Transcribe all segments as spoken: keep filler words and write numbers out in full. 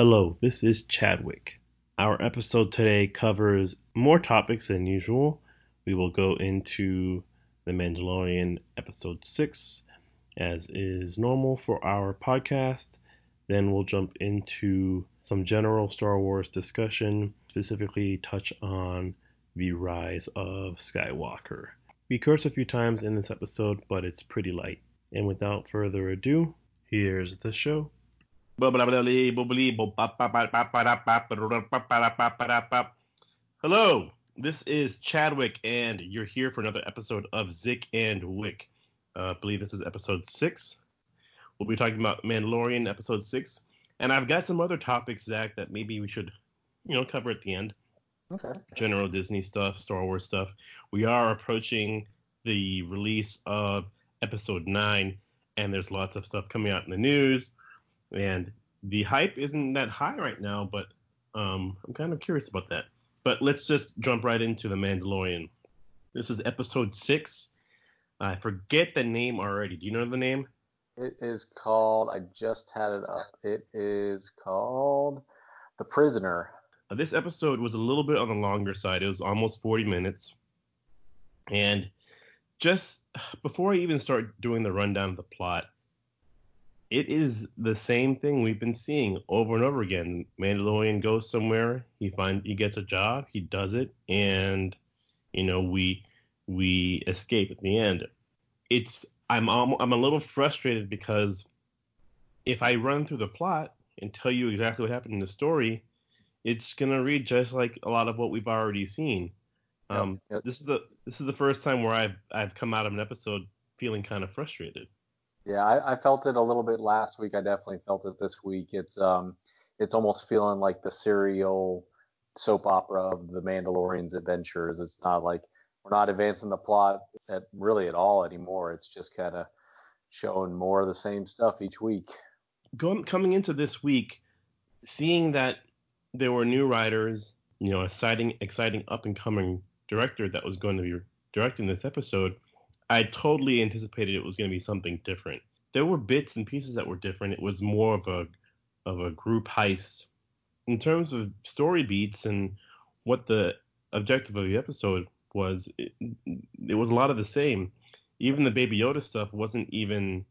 Hello, this is Chadwick. Our episode today covers more topics than usual. We will go into The Mandalorian episode six, as is normal for our podcast. Then we'll jump into some general Star Wars discussion, specifically touch on the Rise of Skywalker. We curse a few times in this episode, but it's pretty light. And without further ado, here's the show. Hello, this is Chadwick, and you're here for another episode of Zick and Wick. Uh, I believe this is episode six. We'll be talking about Mandalorian episode six, and I've got some other topics, Zach, that maybe we should, you know, cover at the end. Okay. General Disney stuff, Star Wars stuff. We are approaching the release of episode nine, and there's lots of stuff coming out in the news. And the hype isn't that high right now, but um, I'm kind of curious about that. But let's just jump right into The Mandalorian. This is episode six. I forget the name already. Do you know the name? It is called, I just had it up, it is called The Prisoner. Uh, this episode was a little bit on the longer side. It was almost forty minutes. And just before I even start doing the rundown of the plot, it is the same thing we've been seeing over and over again. Mandalorian goes somewhere, he finds, he gets a job, he does it, and you know we we escape at the end. It's I'm I'm a little frustrated because if I run through the plot and tell you exactly what happened in the story, it's gonna read just like a lot of what we've already seen. Um, yep. Yep. This is the this is the first time where I've I've come out of an episode feeling kind of frustrated. Yeah, I, I felt it a little bit last week. I definitely felt it this week. It's um, it's almost feeling like the serial soap opera of the Mandalorian's adventures. It's not like we're not advancing the plot at really at all anymore. It's just kind of showing more of the same stuff each week. Going coming into this week, seeing that there were new writers, you know, exciting, exciting up and coming director that was going to be directing this episode. I totally anticipated it was going to be something different. There were bits and pieces that were different. It was more of a of a group heist. In terms of story beats and what the objective of the episode was, it, it was a lot of the same. Even the Baby Yoda stuff wasn't even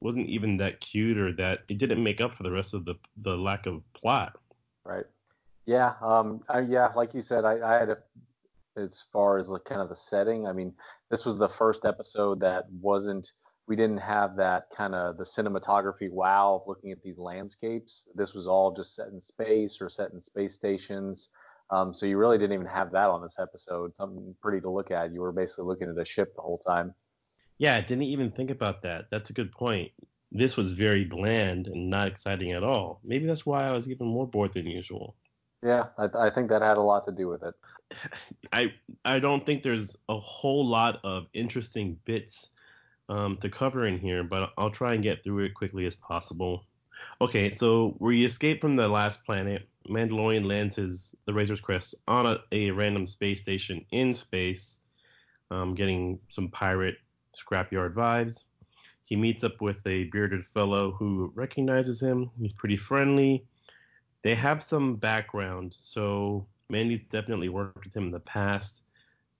wasn't even that cute or that it didn't make up for the rest of the the lack of plot. Right. Yeah. Um. I, yeah. Like you said, I, I had a. As far as like kind of the setting, I mean, this was the first episode that wasn't, we didn't have that kind of the cinematography wow of looking at these landscapes. This was all just set in space or set in space stations. Um, so you really didn't even have that on this episode. Something pretty to look at. You were basically looking at a ship the whole time. Yeah, I didn't even think about that. That's a good point. This was very bland and not exciting at all. Maybe that's why I was even more bored than usual. Yeah, I, I think that had a lot to do with it. I I don't think there's a whole lot of interesting bits um, to cover in here, but I'll try and get through it quickly as possible. Okay, so we escape from the last planet. Mandalorian lands his the Razor Crest on a, a random space station in space, um, getting some pirate scrapyard vibes. He meets up with a bearded fellow who recognizes him. He's pretty friendly. They have some background, so Mandy's definitely worked with him in the past.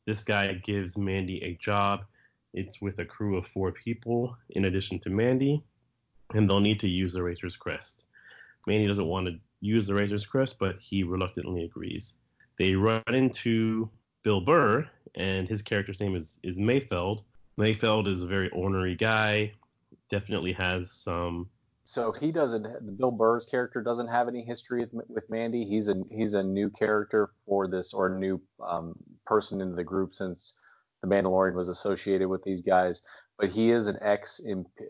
This guy gives Mandy a job. It's with a crew of four people, in addition to Mandy, and they'll need to use the Razor's Crest. Mandy doesn't want to use the Razor's Crest, but he reluctantly agrees. They run into Bill Burr, and his character's name is, is Mayfeld. Mayfeld is a very ornery guy, definitely has some... So he doesn't. Bill Burr's character doesn't have any history with, with Mandy. He's a he's a new character for this, or a new um, person into the group since the Mandalorian was associated with these guys. But he is an ex.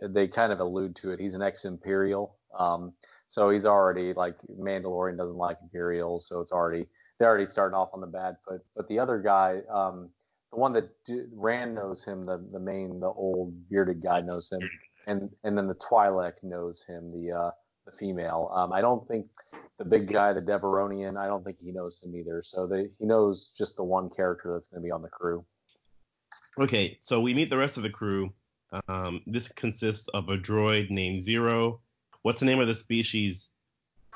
They kind of allude to it. He's an ex-Imperial. Um, so he's already like Mandalorian doesn't like Imperials. So it's already they're already starting off on the bad foot. But the other guy, um, the one that d- Rand knows him, the the main the old bearded guy knows him. And and then the Twi'lek knows him, the uh, the female. Um, I don't think the big guy, the Devaronian, I don't think he knows him either. So they, he knows just the one character that's going to be on the crew. Okay, so we meet the rest of the crew. Um, this consists of a droid named Zero. What's the name of the species?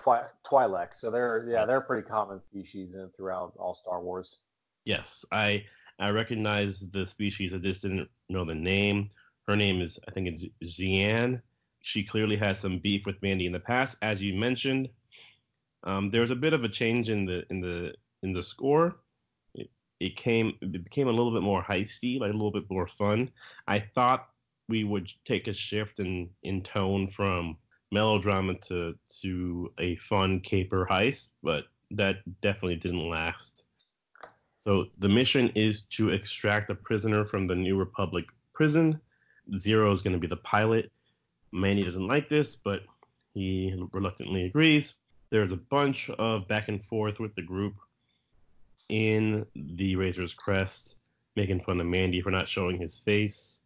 Twi- Twi'lek. So they're yeah they're a pretty common species in throughout all Star Wars. Yes, I I recognize the species. I just didn't know the name. Her name is I think it's Xi'an. She clearly has some beef with Mandy in the past, as you mentioned. Um, there was a bit of a change in the in the in the score. It, it came it became a little bit more heisty, like a little bit more fun. I thought we would take a shift in, in tone from melodrama to to a fun caper heist, but that definitely didn't last. So the mission is to extract a prisoner from the New Republic prison. Zero is going to be the pilot. Mandy doesn't like this, but he reluctantly agrees. There's a bunch of back and forth with the group in the Razor's Crest, making fun of Mandy for not showing his face.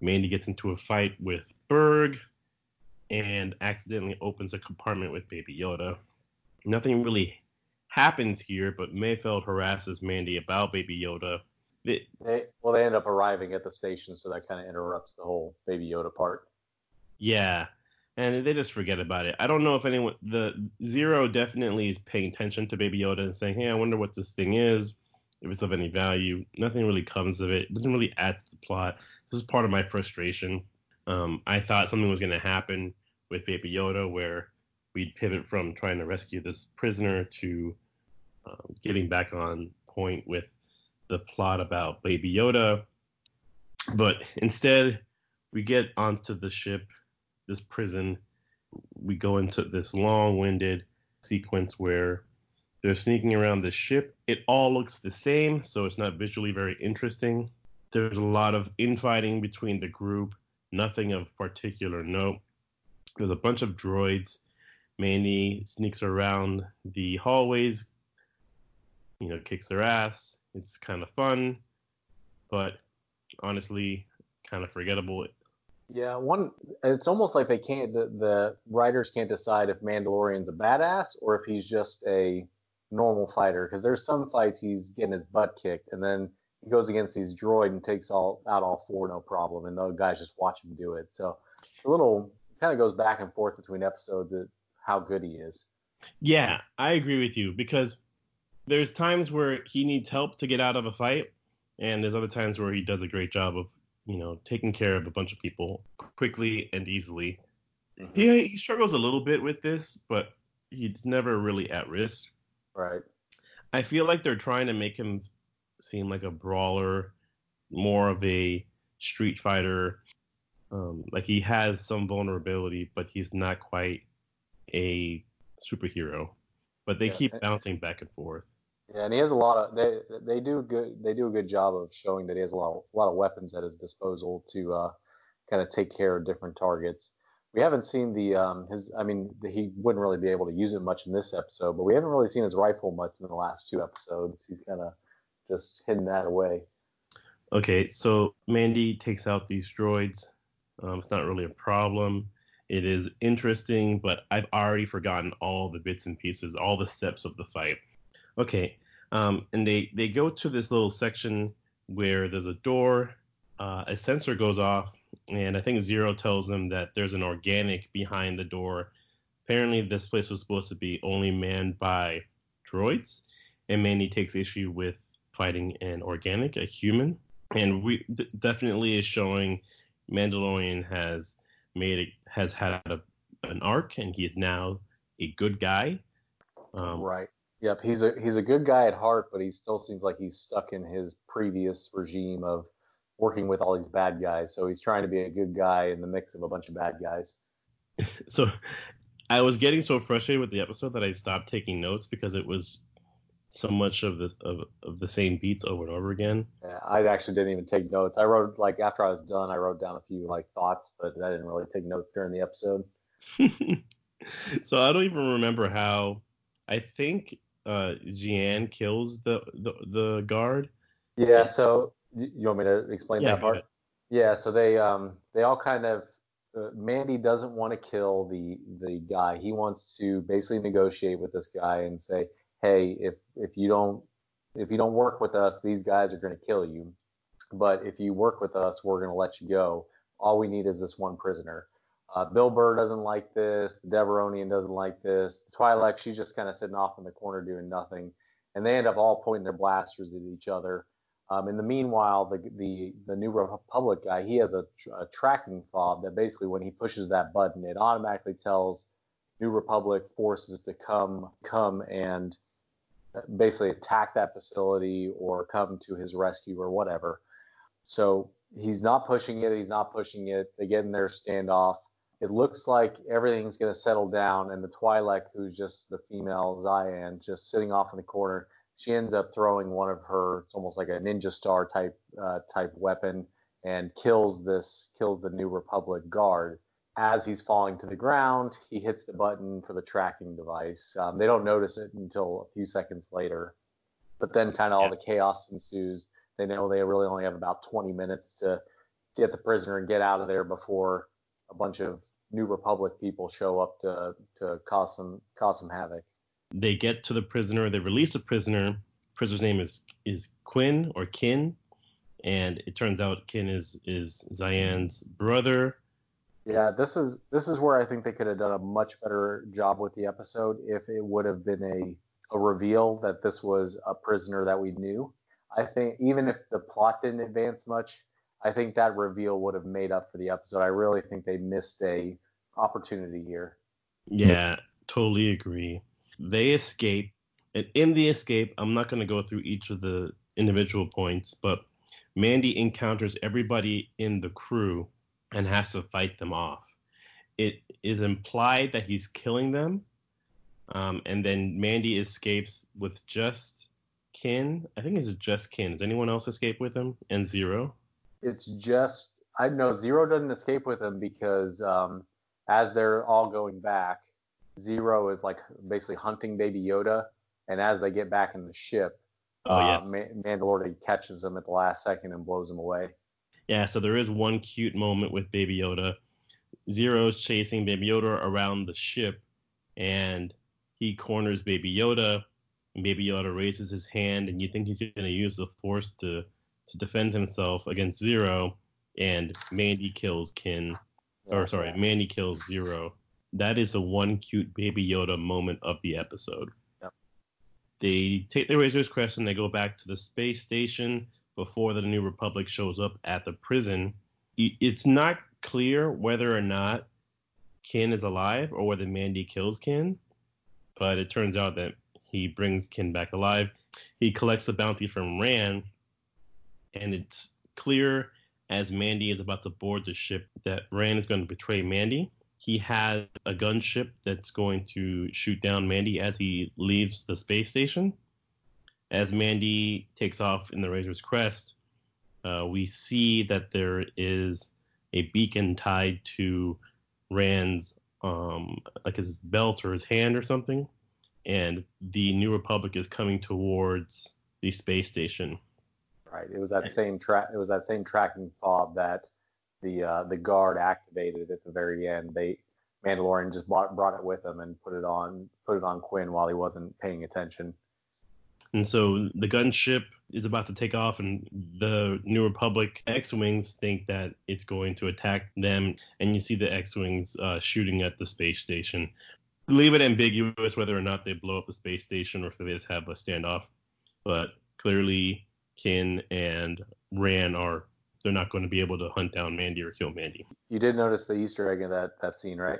Mandy gets into a fight with Berg and accidentally opens a compartment with Baby Yoda. Nothing really happens here, but Mayfeld harasses Mandy about Baby Yoda. It, they, well, they end up arriving at the station, so that kind of interrupts the whole Baby Yoda part. Yeah, and they just forget about it. I don't know if anyone... The Zero definitely is paying attention to Baby Yoda and saying, hey, I wonder what this thing is, if it's of any value. Nothing really comes of it. It doesn't really add to the plot. This is part of my frustration. Um, I thought something was going to happen with Baby Yoda where we'd pivot from trying to rescue this prisoner to uh, getting back on point with the plot about Baby Yoda. But instead, we get onto the ship, this prison. We go into this long-winded sequence where they're sneaking around the ship. It all looks the same, so it's not visually very interesting. There's a lot of infighting between the group, nothing of particular note. There's a bunch of droids. Mandy sneaks around the hallways, you know, kicks their ass. It's kind of fun, but honestly, kind of forgettable. Yeah, one. It's almost like they can't. The, the writers can't decide if Mandalorian's a badass or if he's just a normal fighter. Because there's some fights he's getting his butt kicked, and then he goes against these droid and takes all out all four no problem, and the other guys just watch him do it. So a little kind of goes back and forth between episodes of how good he is. Yeah, I agree with you because there's times where he needs help to get out of a fight, and there's other times where he does a great job of, you know, taking care of a bunch of people quickly and easily. Mm-hmm. He, he struggles a little bit with this, but he's never really at risk. Right. I feel like they're trying to make him seem like a brawler, more of a street fighter. Um, like he has some vulnerability, but he's not quite a superhero. But they yeah. keep bouncing back and forth. Yeah, and he has a lot of they they do good they do a good job of showing that he has a lot of, a lot of weapons at his disposal to uh, kind of take care of different targets. We haven't seen the um, his I mean he wouldn't really be able to use it much in this episode, but we haven't really seen his rifle much in the last two episodes. He's kind of just hidden that away. Okay, so Mandy takes out these droids. Um, it's not really a problem. It is interesting, but I've already forgotten all the bits and pieces, all the steps of the fight. Okay, um, and they, they go to this little section where there's a door, uh, a sensor goes off, and I think Zero tells them that there's an organic behind the door. Apparently, this place was supposed to be only manned by droids, and Mandy takes issue with fighting an organic, a human, and we d- definitely is showing Mandalorian has made it, has had a, an arc, and he is now a good guy. Um, right. Yep, he's a he's a good guy at heart, but he still seems like he's stuck in his previous regime of working with all these bad guys. So he's trying to be a good guy in the mix of a bunch of bad guys. So I was getting so frustrated with the episode that I stopped taking notes because it was so much of the of, of the same beats over and over again. Yeah, I actually didn't even take notes. I wrote like after I was done, I wrote down a few like thoughts, but I didn't really take notes during the episode. So I don't even remember how. I think. Uh, Xi'an kills the, the the guard. Yeah, so you want me to explain yeah, that part? Yeah, so they um they all kind of uh, Mandy doesn't want to kill the the guy. He wants to basically negotiate with this guy and say, hey, if if you don't if you don't work with us, these guys are going to kill you. But if you work with us, we're going to let you go. All we need is this one prisoner. Uh, Bill Burr doesn't like this. The Devaronian doesn't like this. Twi'lek, she's just kind of sitting off in the corner doing nothing. And they end up all pointing their blasters at each other. Um, in the meanwhile, the, the the New Republic guy, he has a, a tracking fob that basically when he pushes that button, it automatically tells New Republic forces to come come and basically attack that facility or come to his rescue or whatever. So he's not pushing it. He's not pushing it. They get in their standoff. It looks like everything's going to settle down, and the Twi'lek, who's just the female Xi'an, just sitting off in the corner, she ends up throwing one of her, it's almost like a ninja star type uh, type weapon, and kills this kills the New Republic guard. As he's falling to the ground, he hits the button for the tracking device. Um, they don't notice it until a few seconds later, but then kind of all yeah. the chaos ensues. They know they really only have about twenty minutes to get the prisoner and get out of there before a bunch of New Republic people show up to to cause some cause some havoc. They get to the prisoner. They release a prisoner. Prisoner's name is is Qin or Qin, and it turns out Qin is is Xi'an's brother. Yeah, this is this is where I think they could have done a much better job with the episode if it would have been a a reveal that this was a prisoner that we knew. I think even if the plot didn't advance much, I think that reveal would have made up for the episode. I really think they missed a opportunity here. Yeah, totally agree. They escape. And in the escape, I'm not going to go through each of the individual points, but Mandy encounters everybody in the crew and has to fight them off. It is implied that he's killing them. Um, and then Mandy escapes with just Qin. I think it's just Qin. Does anyone else escape with him? And Zero? It's just, I know Zero doesn't escape with him because um, as they're all going back, Zero is like basically hunting Baby Yoda, and as they get back in the ship, oh, uh, yes. Ma- Mandalorian catches him at the last second and blows him away. Yeah, so there is one cute moment with Baby Yoda. Zero's chasing Baby Yoda around the ship, and he corners Baby Yoda, and Baby Yoda raises his hand, and you think he's going to use the Force to... to defend himself against Zero, and Mandy kills Qin, or sorry, Mandy kills Zero. That is the one cute Baby Yoda moment of the episode. Yep. They take the Razor's Crest and they go back to the space station before the New Republic shows up at the prison. It's not clear whether or not Qin is alive or whether Mandy kills Qin, but it turns out that he brings Qin back alive. He collects a bounty from Rand, and it's clear as Mandy is about to board the ship that Rand is going to betray Mandy. He has a gunship that's going to shoot down Mandy as he leaves the space station. As Mandy takes off in the Razor's Crest, uh, we see that there is a beacon tied to Rand's, um, like his belt or his hand or something. And the New Republic is coming towards the space station. Right. It was that same tra- It was that same tracking fob that the uh, the guard activated at the very end. They Mandalorian just bought, brought it with him and put it on put it on Qin while he wasn't paying attention. And so the gunship is about to take off, and the New Republic X-wings think that it's going to attack them. And you see the X-wings uh, shooting at the space station. Leave it ambiguous whether or not they blow up the space station or if they just have a standoff. But clearly, Qin and Ran are, they're not going to be able to hunt down Mandy or kill Mandy. You did notice the Easter egg in that, that scene, right?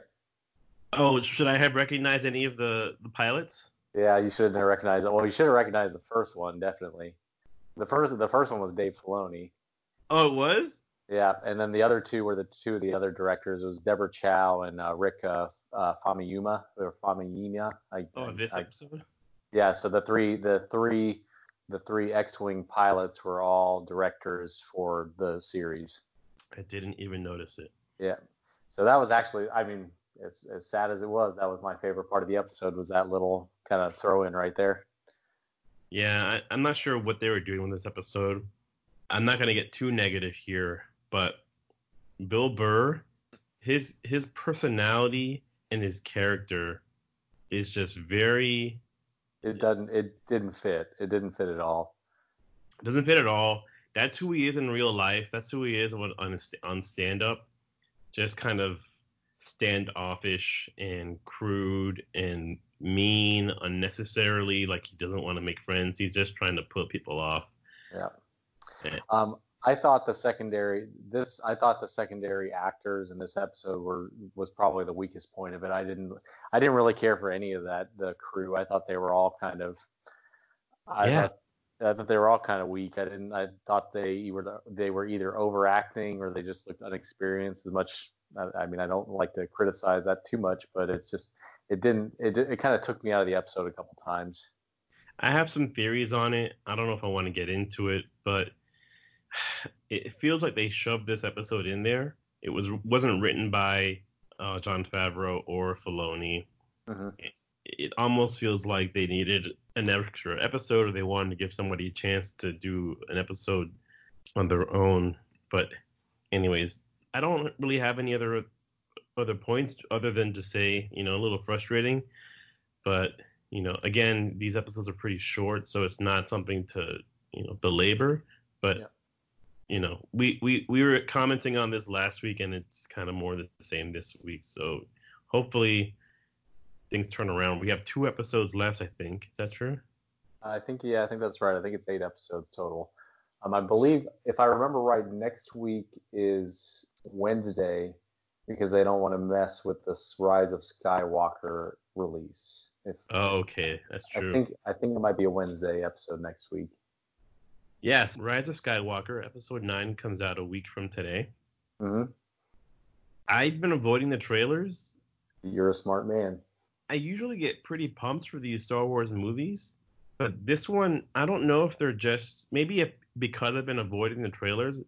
Oh, should I have recognized any of the, the pilots? Yeah, you should have recognized it. Well, you should have recognized the first one, definitely. The first the first one was Dave Filoni. Oh, it was? Yeah, and then the other two were the two of the other directors. It was Deborah Chow and uh, Rick uh, uh, Famuyiwa, or Famuyiwa. I, oh, I, this I, episode? Yeah, so the three the three... The three X-Wing pilots were all directors for the series. I didn't even notice it. Yeah. So that was actually, I mean, as, as sad as it was, that was my favorite part of the episode, was that little kind of throw-in right there. Yeah, I, I'm not sure what they were doing with this episode. I'm not going to get too negative here, but Bill Burr, his his personality and his character is just very... It doesn't. It didn't fit. It didn't fit at all. Doesn't fit at all. That's who he is in real life. That's who he is on on, on stand up. Just kind of standoffish and crude and mean unnecessarily. Like, he doesn't want to make friends. He's just trying to put people off. Yeah. And, um, I thought the secondary this I thought the secondary actors in this episode were was probably the weakest point of it. I didn't I didn't really care for any of that, the crew. I thought they were all kind of I yeah. thought I thought they were all kind of weak. I didn't I thought they were they were either overacting or they just looked unexperienced as much. I, I mean, I don't like to criticize that too much, but it's just it didn't it it kind of took me out of the episode a couple times. I have some theories on it. I don't know if I want to get into it, but it feels like they shoved this episode in there. It was wasn't written by uh, Jon Favreau or Filoni. Mm-hmm. It, it almost feels like they needed an extra episode, or they wanted to give somebody a chance to do an episode on their own. But, anyways, I don't really have any other other points other than to say, you know, a little frustrating. But, you know, again, these episodes are pretty short, so it's not something to, you know, belabor. But yeah. You know, we, we, we were commenting on this last week, and it's kind of more the same this week. So hopefully things turn around. We have two episodes left, I think. Is that true? I think, yeah, I think that's right. I think it's eight episodes total. Um, I believe, if I remember right, next week is Wednesday because they don't want to mess with this Rise of Skywalker release. If, oh, okay. That's true. I think, I think it might be a Wednesday episode next week. Yes, Rise of Skywalker, episode nine, comes out a week from today. Mm-hmm. I've been avoiding the trailers. You're a smart man. I usually get pretty pumped for these Star Wars movies, but this one, I don't know if they're just... Maybe if, because I've been avoiding the trailers,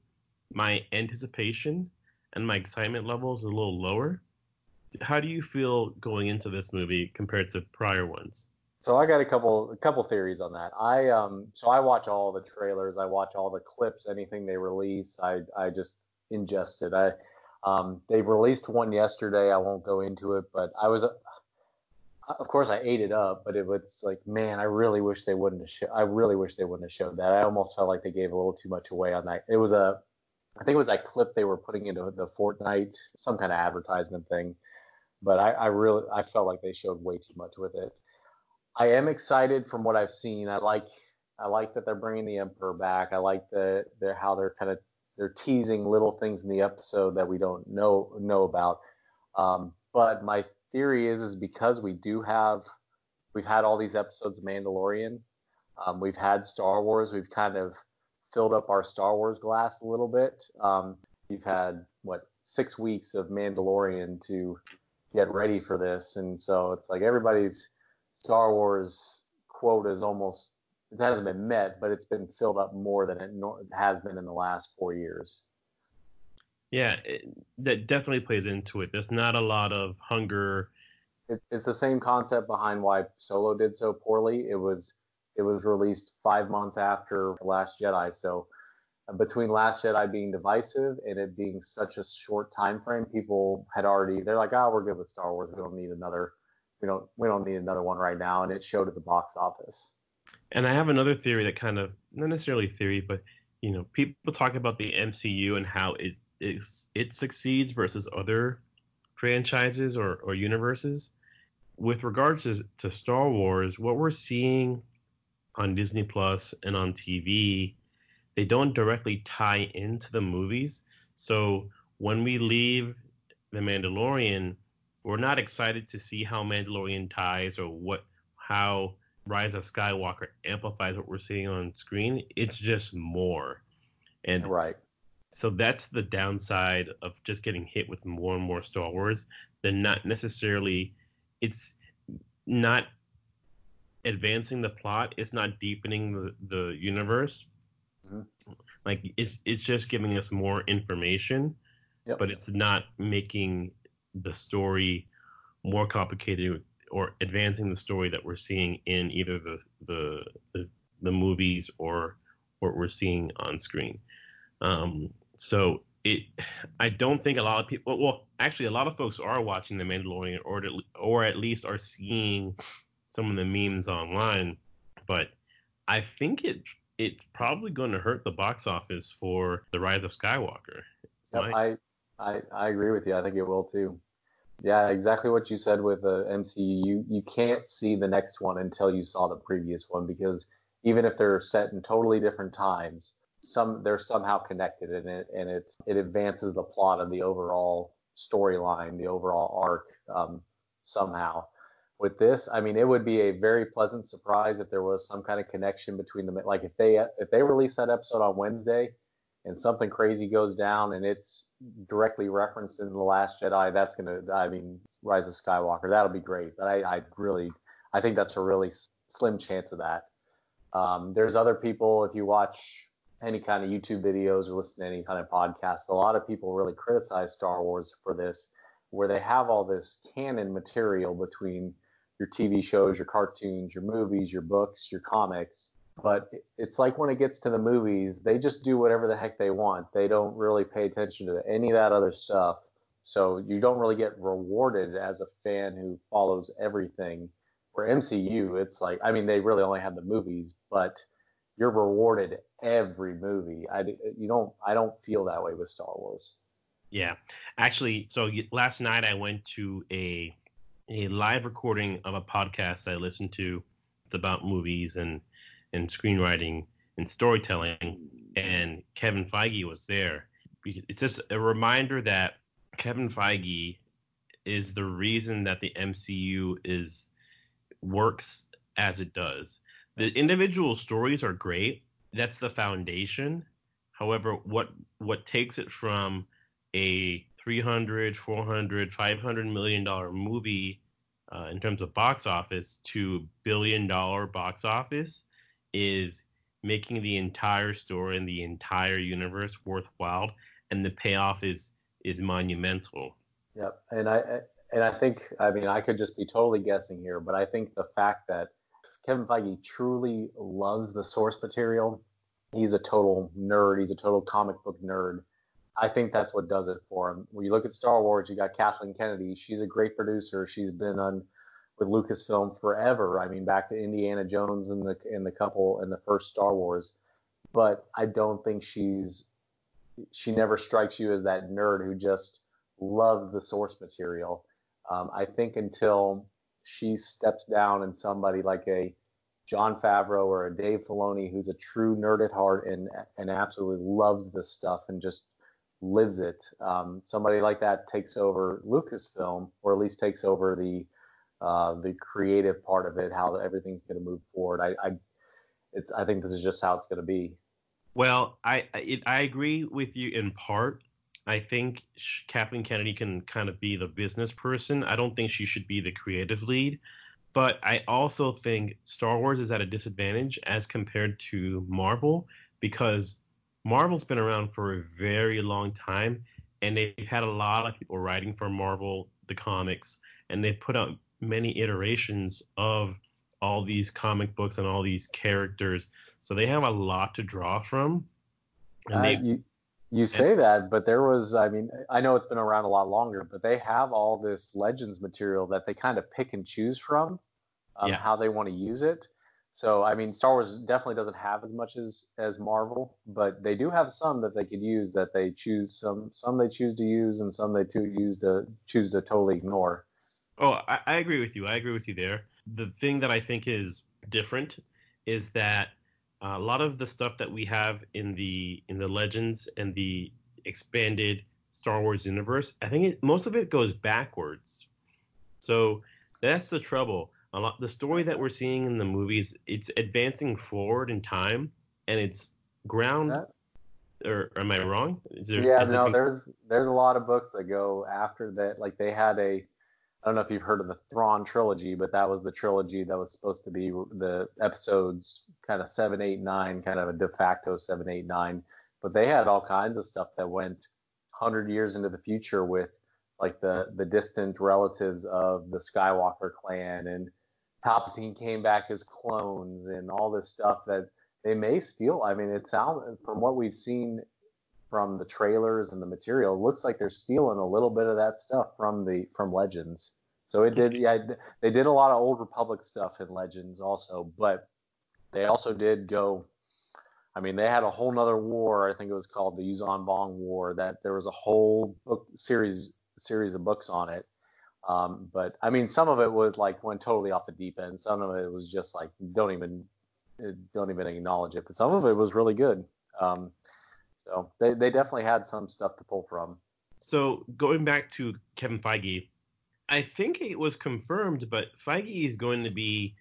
my anticipation and my excitement level is a little lower. How do you feel going into this movie compared to prior ones? So I got a couple a couple theories on that. I um so I watch all the trailers, I watch all the clips, anything they release, I I just ingest it. I um they released one yesterday. I won't go into it, but I was uh, of course I ate it up, but it was like, man, I really wish they wouldn't have sh- I really wish they wouldn't have showed that. I almost felt like they gave a little too much away on that. It was a I think it was that clip they were putting into the Fortnite, some kind of advertisement thing, but I, I really I felt like they showed way too much with it. I am excited from what I've seen. I like, I like that they're bringing the Emperor back. I like the, the how they're kind of they're teasing little things in the episode that we don't know know about. Um, but my theory is is because we do have, we've had all these episodes of Mandalorian, um, we've had Star Wars. We've kind of filled up our Star Wars glass a little bit. Um, we've had what six weeks of Mandalorian to get ready for this, and so it's like everybody's Star Wars quota is almost, it hasn't been met, but it's been filled up more than it no- has been in the last four years. Yeah, it, that definitely plays into it. There's not a lot of hunger. It, it's the same concept behind why Solo did so poorly. It was it was released five months after Last Jedi. So between Last Jedi being divisive and it being such a short time frame, people had already, they're like, oh, we're good with Star Wars. We don't need another We don't we don't need another one right now, and it showed at the box office. And I have another theory that kind of, not necessarily theory, but, you know, people talk about the M C U and how it it, it succeeds versus other franchises or, or universes. With regards to, to Star Wars, what we're seeing on Disney Plus and on T V, they don't directly tie into the movies. So when we leave The Mandalorian, we're not excited to see how Mandalorian ties or what, how Rise of Skywalker amplifies what we're seeing on screen. It's just more. And right. So that's the downside of just getting hit with more and more Star Wars. Then not necessarily, it's not advancing the plot. It's not deepening the, the universe. Mm-hmm. Like it's it's just giving us more information, yep. But it's not making the story more complicated or advancing the story that we're seeing in either the the the, the movies or what we're seeing on screen. Um, so it, I don't think a lot of people. Well, actually, a lot of folks are watching The Mandalorian, or or at least are seeing some of the memes online. But I think it it's probably going to hurt the box office for The Rise of Skywalker. Yep, I I I agree with you. I think it will too. Yeah, exactly what you said with the M C U. You, you can't see the next one until you saw the previous one, because even if they're set in totally different times, some they're somehow connected, and it and it it advances the plot of the overall storyline, the overall arc um, somehow. With this, I mean, it would be a very pleasant surprise if there was some kind of connection between them. Like if they if they release that episode on Wednesday and something crazy goes down and it's directly referenced in The Last Jedi, that's gonna, I mean, Rise of Skywalker, that'll be great. But I, I really, I think that's a really slim chance of that. Um, there's other people, if you watch any kind of YouTube videos or listen to any kind of podcast, a lot of people really criticize Star Wars for this, where they have all this canon material between your T V shows, your cartoons, your movies, your books, your comics. But it's like when it gets to the movies, they just do whatever the heck they want. They don't really pay attention to any of that other stuff. So you don't really get rewarded as a fan who follows everything. For M C U, it's like, I mean, they really only have the movies, but you're rewarded every movie. I, you don't, I don't feel that way with Star Wars. Yeah. Actually, so last night I went to a a live recording of a podcast I listened to about movies and and screenwriting and storytelling, and Kevin Feige was there. It's just a reminder that Kevin Feige is the reason that the M C U is works as it does. The individual stories are great. That's the foundation. However, what what takes it from a three hundred, four hundred, five hundred million dollar movie uh, in terms of box office to billion dollar box office is making the entire story and the entire universe worthwhile, and the payoff is is monumental. Yep, and I and I think, I mean, I could just be totally guessing here, but I think the fact that Kevin Feige truly loves the source material, he's a total nerd, he's a total comic book nerd, I think that's what does it for him. When you look at Star Wars, you got Kathleen Kennedy, she's a great producer, she's been on with Lucasfilm forever. I mean, back to Indiana Jones and the and the couple in the first Star Wars, but I don't think she's she never strikes you as that nerd who just loves the source material. Um, I think until she steps down and somebody like a Jon Favreau or a Dave Filoni, who's a true nerd at heart and and absolutely loves this stuff and just lives it, um, somebody like that takes over Lucasfilm, or at least takes over the Uh, the creative part of it, how everything's going to move forward. I, I, it's, I think this is just how it's going to be. Well, I, it, I agree with you in part. I think Kathleen Kennedy can kind of be the business person. I don't think she should be the creative lead. But I also think Star Wars is at a disadvantage as compared to Marvel, because Marvel's been around for a very long time, and they've had a lot of people writing for Marvel, the comics, and they've put out many iterations of all these comic books and all these characters, so they have a lot to draw from. And uh, they, you you say and, that, but there was, I mean, I know it's been around a lot longer, but they have all this Legends material that they kind of pick and choose from, um, yeah. how they want to use it. So, I mean, Star Wars definitely doesn't have as much as, as Marvel, but they do have some that they could use, that they choose some some they choose to use, and some they too use to choose to totally ignore. Oh, I, I agree with you. I agree with you there. The thing that I think is different is that a lot of the stuff that we have in the in the Legends and the expanded Star Wars universe, I think it, most of it goes backwards. So that's the trouble. A lot, the story that we're seeing in the movies, it's advancing forward in time, and it's ground. That- Or am I wrong? Is there, yeah, no. It, there's there's a lot of books that go after that. Like they had a. I don't know if you've heard of the Thrawn trilogy, but that was the trilogy that was supposed to be the episodes kind of seven, eight, nine, kind of a de facto seven, eight, nine. But they had all kinds of stuff that went one hundred years into the future with like the, the distant relatives of the Skywalker clan, and Palpatine came back as clones and all this stuff that they may steal. I mean, it sounds, from what we've seen from the trailers and the material, it looks like they're stealing a little bit of that stuff from the from Legends. So it did, yeah, they did a lot of Old Republic stuff in Legends also, but they also did go, I mean, they had a whole nother war, I think it was called the Yuuzhan Vong War, that there was a whole book series series of books on it. Um, but I mean, some of it was like went totally off the deep end. Some of it was just like don't even don't even acknowledge it. But some of it was really good. Um, so they they definitely had some stuff to pull from. So going back to Kevin Feige, I think it was confirmed, but Feige is going to be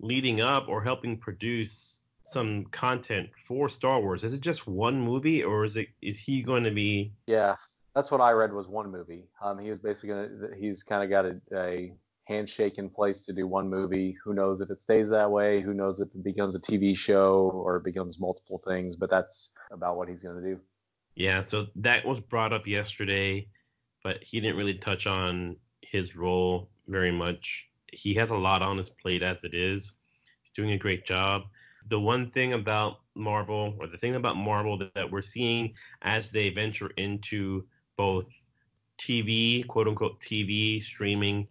leading up or helping produce some content for Star Wars. Is it just one movie, or is it is he going to be? Yeah. That's what I read was one movie. Um, he was basically gonna, he's kind of got a, a handshake in place to do one movie. Who knows if it stays that way? Who knows if it becomes a T V show or it becomes multiple things? But that's about what he's going to do. Yeah, so that was brought up yesterday, but he didn't really touch on his role very much. He has a lot on his plate as it is. He's doing a great job. The one thing about Marvel, or the thing about Marvel that, that we're seeing as they venture into both T V, quote-unquote T V, streaming,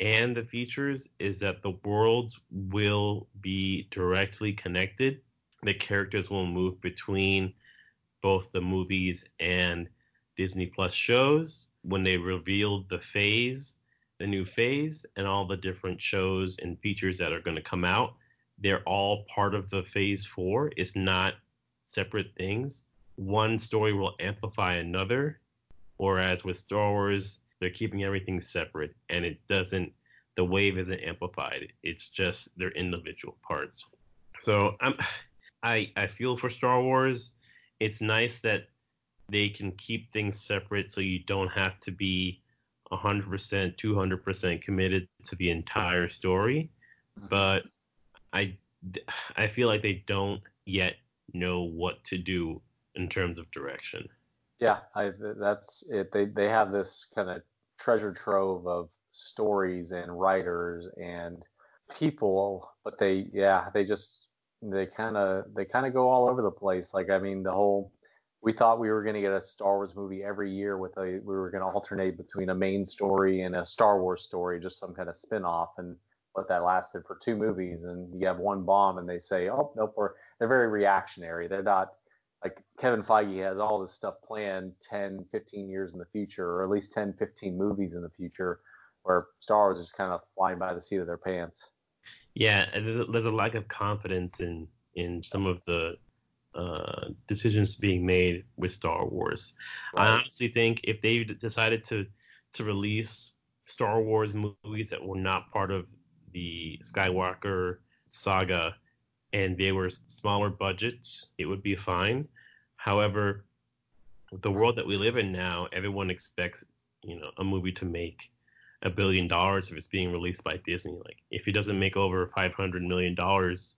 and the features, is that the worlds will be directly connected. The characters will move between both the movies and Disney Plus shows. When they revealed the phase, the new phase, and all the different shows and features that are going to come out, they're all part of the phase four. It's not separate things. One story will amplify another. Whereas with Star Wars, they're keeping everything separate, and it doesn't, the wave isn't amplified. It's just their individual parts. So I'm, I I feel for Star Wars. It's nice that they can keep things separate, so you don't have to be one hundred percent, two hundred percent committed to the entire story. But I I feel like they don't yet know what to do in terms of direction. Yeah, I, that's it. They they have this kind of treasure trove of stories and writers and people, but they yeah they just they kind of they kind of go all over the place. Like I mean, the whole we thought we were going to get a Star Wars movie every year with a we were going to alternate between a main story and a Star Wars story, just some kind of spin-off, and but that lasted for two movies, and you have one bomb, and they say, oh nope, we're they're very reactionary. They're not. Like Kevin Feige has all this stuff planned ten, fifteen years in the future, or at least ten, fifteen movies in the future, where Star Wars is kind of flying by the seat of their pants. Yeah, and there's a, there's a lack of confidence in, in some of the uh, decisions being made with Star Wars. Right. I honestly think if they decided to, to release Star Wars movies that were not part of the Skywalker saga, and they were smaller budgets, it would be fine. However, the world that we live in now, everyone expects, you know, a movie to make a billion dollars if it's being released by Disney. Like, if it doesn't make over five hundred million dollars,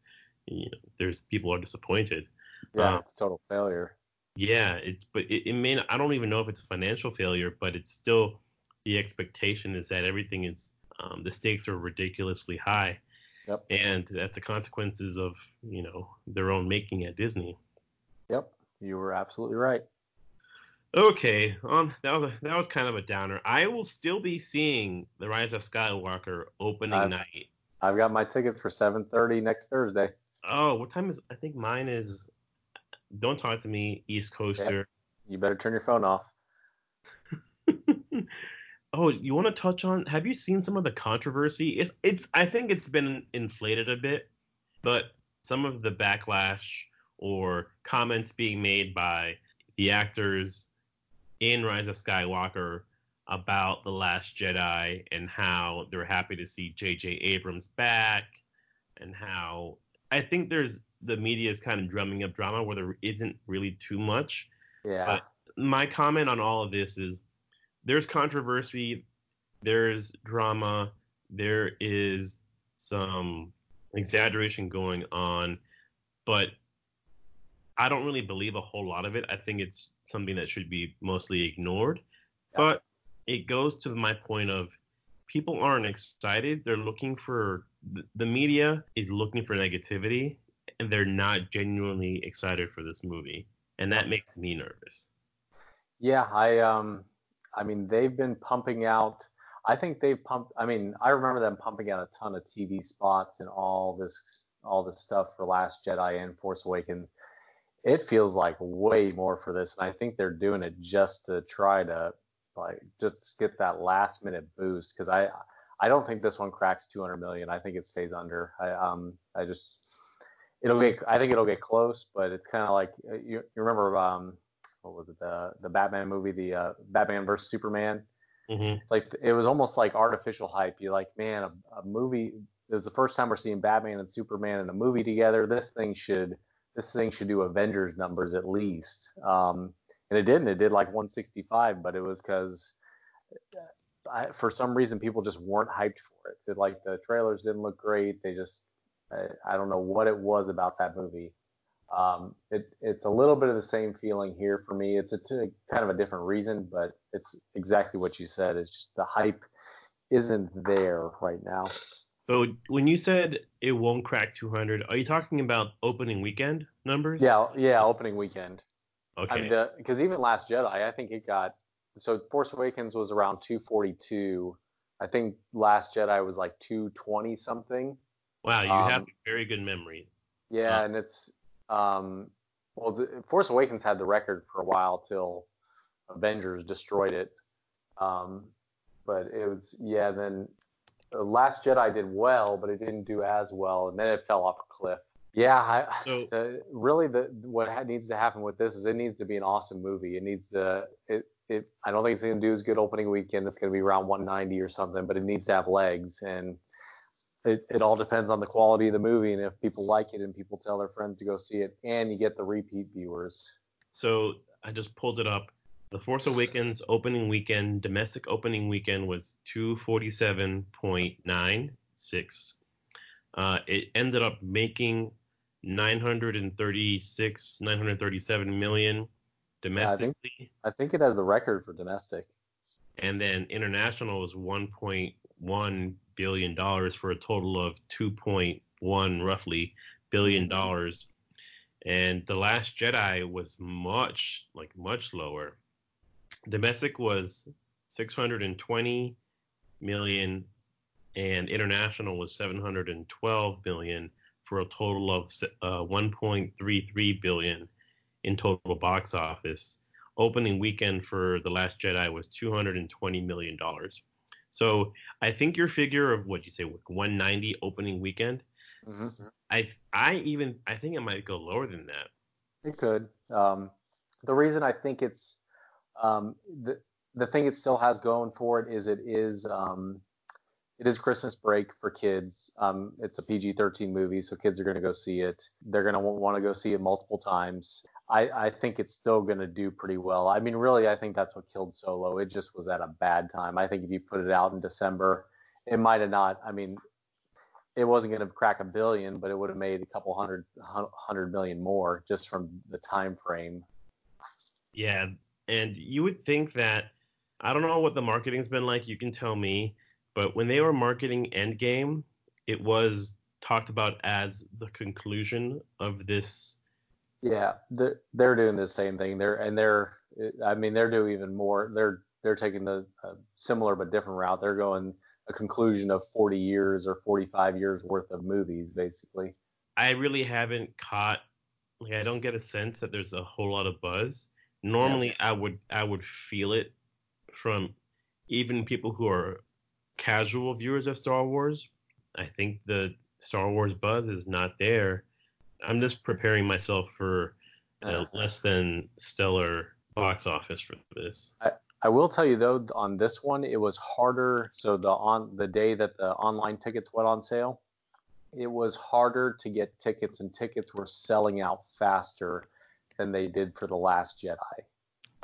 you know, there's people are disappointed. Yeah, um, it's a total failure. Yeah, it's but it, it may not, I don't even know if it's a financial failure, but it's still the expectation is that everything is um, the stakes are ridiculously high. Yep. And that's the consequences of, you know, their own making at Disney. Yep, you were absolutely right. Okay, um, that was a, that was kind of a downer. I will still be seeing The Rise of Skywalker opening I've, night. I've got my tickets for seven thirty next Thursday. Oh, what time is? I think mine is. Don't talk to me, East Coaster. Yep. You better turn your phone off. Oh, you want to touch on, have you seen some of the controversy? It's, it's. I think it's been inflated a bit, but some of the backlash or comments being made by the actors in Rise of Skywalker about The Last Jedi and how they're happy to see J J Abrams back, and how I think there's the media is kind of drumming up drama where there isn't really too much. Yeah. But my comment on all of this is, there's controversy, there's drama, there is some exaggeration going on, but I don't really believe a whole lot of it. I think it's something that should be mostly ignored, yeah. But it goes to my point of people aren't excited. They're looking for, the media is looking for negativity, and they're not genuinely excited for this movie, and that makes me nervous. Yeah, I... um. I mean, they've been pumping out, I think they've pumped, I mean, I remember them pumping out a ton of T V spots and all this all this stuff for Last Jedi and Force Awakens. It feels like way more for this, and I think they're doing it just to try to like just get that last minute boost, because I I don't think this one cracks two hundred million. I think it stays under. I um I just it'll get I think it'll get close, but it's kind of like you, you remember um what was it the the Batman movie the uh, Batman versus Superman. Mm-hmm. Like it was almost like artificial hype. You're like, man, a, a movie. It was the first time we're seeing Batman and Superman in a movie together. This thing should this thing should do Avengers numbers at least. Um, and it didn't. It did like one sixty-five, but it was because for some reason people just weren't hyped for it. It like the trailers didn't look great. They just I, I don't know what it was about that movie. Um, it, it's a little bit of the same feeling here for me. It's a t- kind of a different reason, but it's exactly what you said. It's just the hype isn't there right now. So when you said it won't crack two hundred, are you talking about opening weekend numbers? Yeah, yeah, opening weekend. Okay. Because I mean, even Last Jedi, I think it got so Force Awakens was around two forty-two. I think Last Jedi was like two twenty something. Wow, you um, have a very good memory. Yeah, um, and it's. Um, well, the, Force Awakens had the record for a while till Avengers destroyed it. Um, but it was, yeah, then the Last Jedi did well, but it didn't do as well. And then it fell off a cliff. Yeah, I, so, the, really the, what ha- needs to happen with this is it needs to be an awesome movie. It needs to, it, it, I don't think it's going to do as good opening weekend. It's going to be around one ninety or something, but it needs to have legs. And It, it all depends on the quality of the movie and if people like it and people tell their friends to go see it, and you get the repeat viewers. So I just pulled it up. The Force Awakens opening weekend, domestic opening weekend was two forty-seven point nine six. Uh, it ended up making nine thirty-six, nine thirty-seven million domestically. Yeah, I, think, I think it has the record for domestic. And then international was one point one billion dollars for a total of two point one roughly billion dollars. And The Last Jedi was much like much lower. Domestic was six hundred twenty million and international was seven hundred twelve million for a total of uh, one point three three billion in total box office. Opening weekend for The Last Jedi was two hundred twenty million dollars. So I think your figure of what you say, one ninety opening weekend. Mm-hmm. I I even I think it might go lower than that. It could. Um, the reason I think it's um, the the thing it still has going for it is it is um, it is Christmas break for kids. Um, it's a P G thirteen movie, so kids are going to go see it. They're going to want to go see it multiple times. I, I think it's still going to do pretty well. I mean, really, I think that's what killed Solo. It just was at a bad time. I think if you put it out in December, it might have not. I mean, it wasn't going to crack a billion, but it would have made a couple hundred hundred million more just from the time frame. Yeah, and you would think that, I don't know what the marketing's been like, you can tell me, but when they were marketing Endgame, it was talked about as the conclusion of this. Yeah, they're, they're doing the same thing. They're and they're, I mean, they're doing even more. They're they're taking the uh, similar but different route. They're going a conclusion of forty years or forty-five years worth of movies, basically. I really haven't caught. Like, I don't get a sense that there's a whole lot of buzz. Normally, yeah. I would I would feel it from even people who are casual viewers of Star Wars. I think the Star Wars buzz is not there. I'm just preparing myself for a less than stellar box office for this. I, I will tell you, though, on this one, it was harder. So the on the day that the online tickets went on sale, it was harder to get tickets, and tickets were selling out faster than they did for The Last Jedi.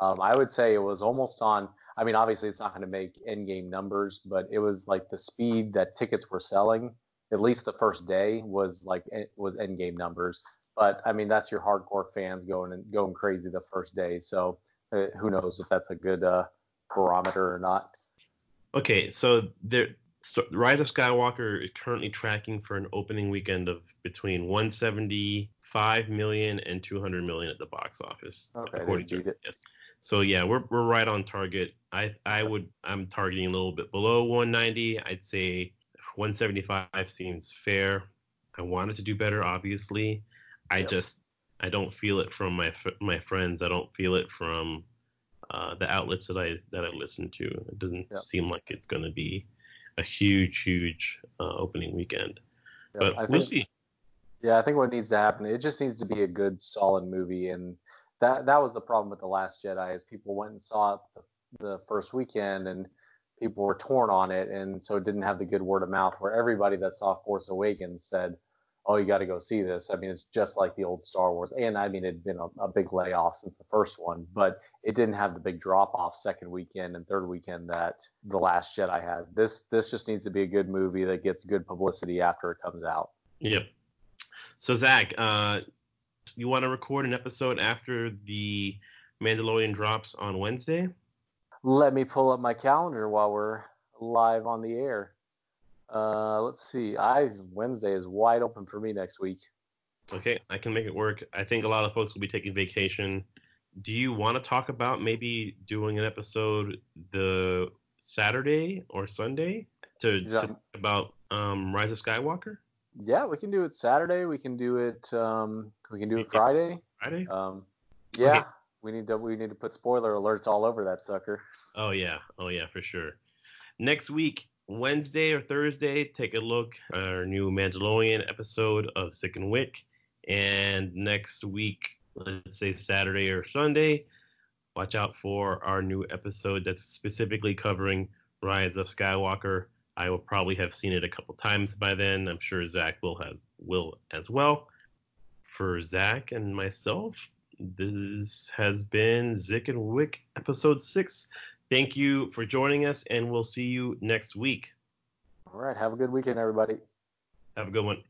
Um, I would say it was almost on. I mean, obviously, it's not going to make Endgame numbers, but it was like the speed that tickets were selling, at least the first day, was like was Endgame numbers. But I mean, that's your hardcore fans going and going crazy the first day. So uh, who knows if that's a good uh, barometer or not? Okay, so the so Rise of Skywalker is currently tracking for an opening weekend of between one hundred seventy-five million and two hundred million at the box office. Okay, according to it. Yes. So yeah, we're we're right on target. I I would I'm targeting a little bit below one ninety. I'd say one seventy-five seems fair. I wanted to do better, obviously. I yep. just I don't feel it from my my friends. I don't feel it from uh, the outlets that I that I listen to. It doesn't yep. seem like it's going to be a huge, huge uh, opening weekend. Yep. But I we'll think, see. Yeah, I think what needs to happen, it just needs to be a good, solid movie. And that that was the problem with The Last Jedi, is people went and saw it the, the first weekend, and people were torn on it, and so it didn't have the good word of mouth where everybody that saw Force Awakens said, oh, you got to go see this. I mean, it's just like the old Star Wars. And, I mean, it had been a, a big layoff since the first one, but it didn't have the big drop-off second weekend and third weekend that The Last Jedi had. This this just needs to be a good movie that gets good publicity after it comes out. Yep. So, Zach, uh, you want to record an episode after The Mandalorian drops on Wednesday? Let me pull up my calendar while we're live on the air. Uh, let's see. I Wednesday is wide open for me next week. Okay, I can make it work. I think a lot of folks will be taking vacation. Do you want to talk about maybe doing an episode the Saturday or Sunday to, yeah. to talk about um, Rise of Skywalker? Yeah, we can do it Saturday. We can do it. Um, we can do it Friday. Friday. Um, yeah, okay. we need to we need to put spoiler alerts all over that sucker. Oh yeah, oh yeah, for sure. Next week. Wednesday or Thursday, take a look at our new Mandalorian episode of Zick and Wick. And next week, let's say Saturday or Sunday, watch out for our new episode that's specifically covering Rise of Skywalker. I will probably have seen it a couple times by then. I'm sure Zach will have will as well. For Zach and myself, this has been Zick and Wick episode six. Thank you for joining us, and we'll see you next week. All right. Have a good weekend, everybody. Have a good one.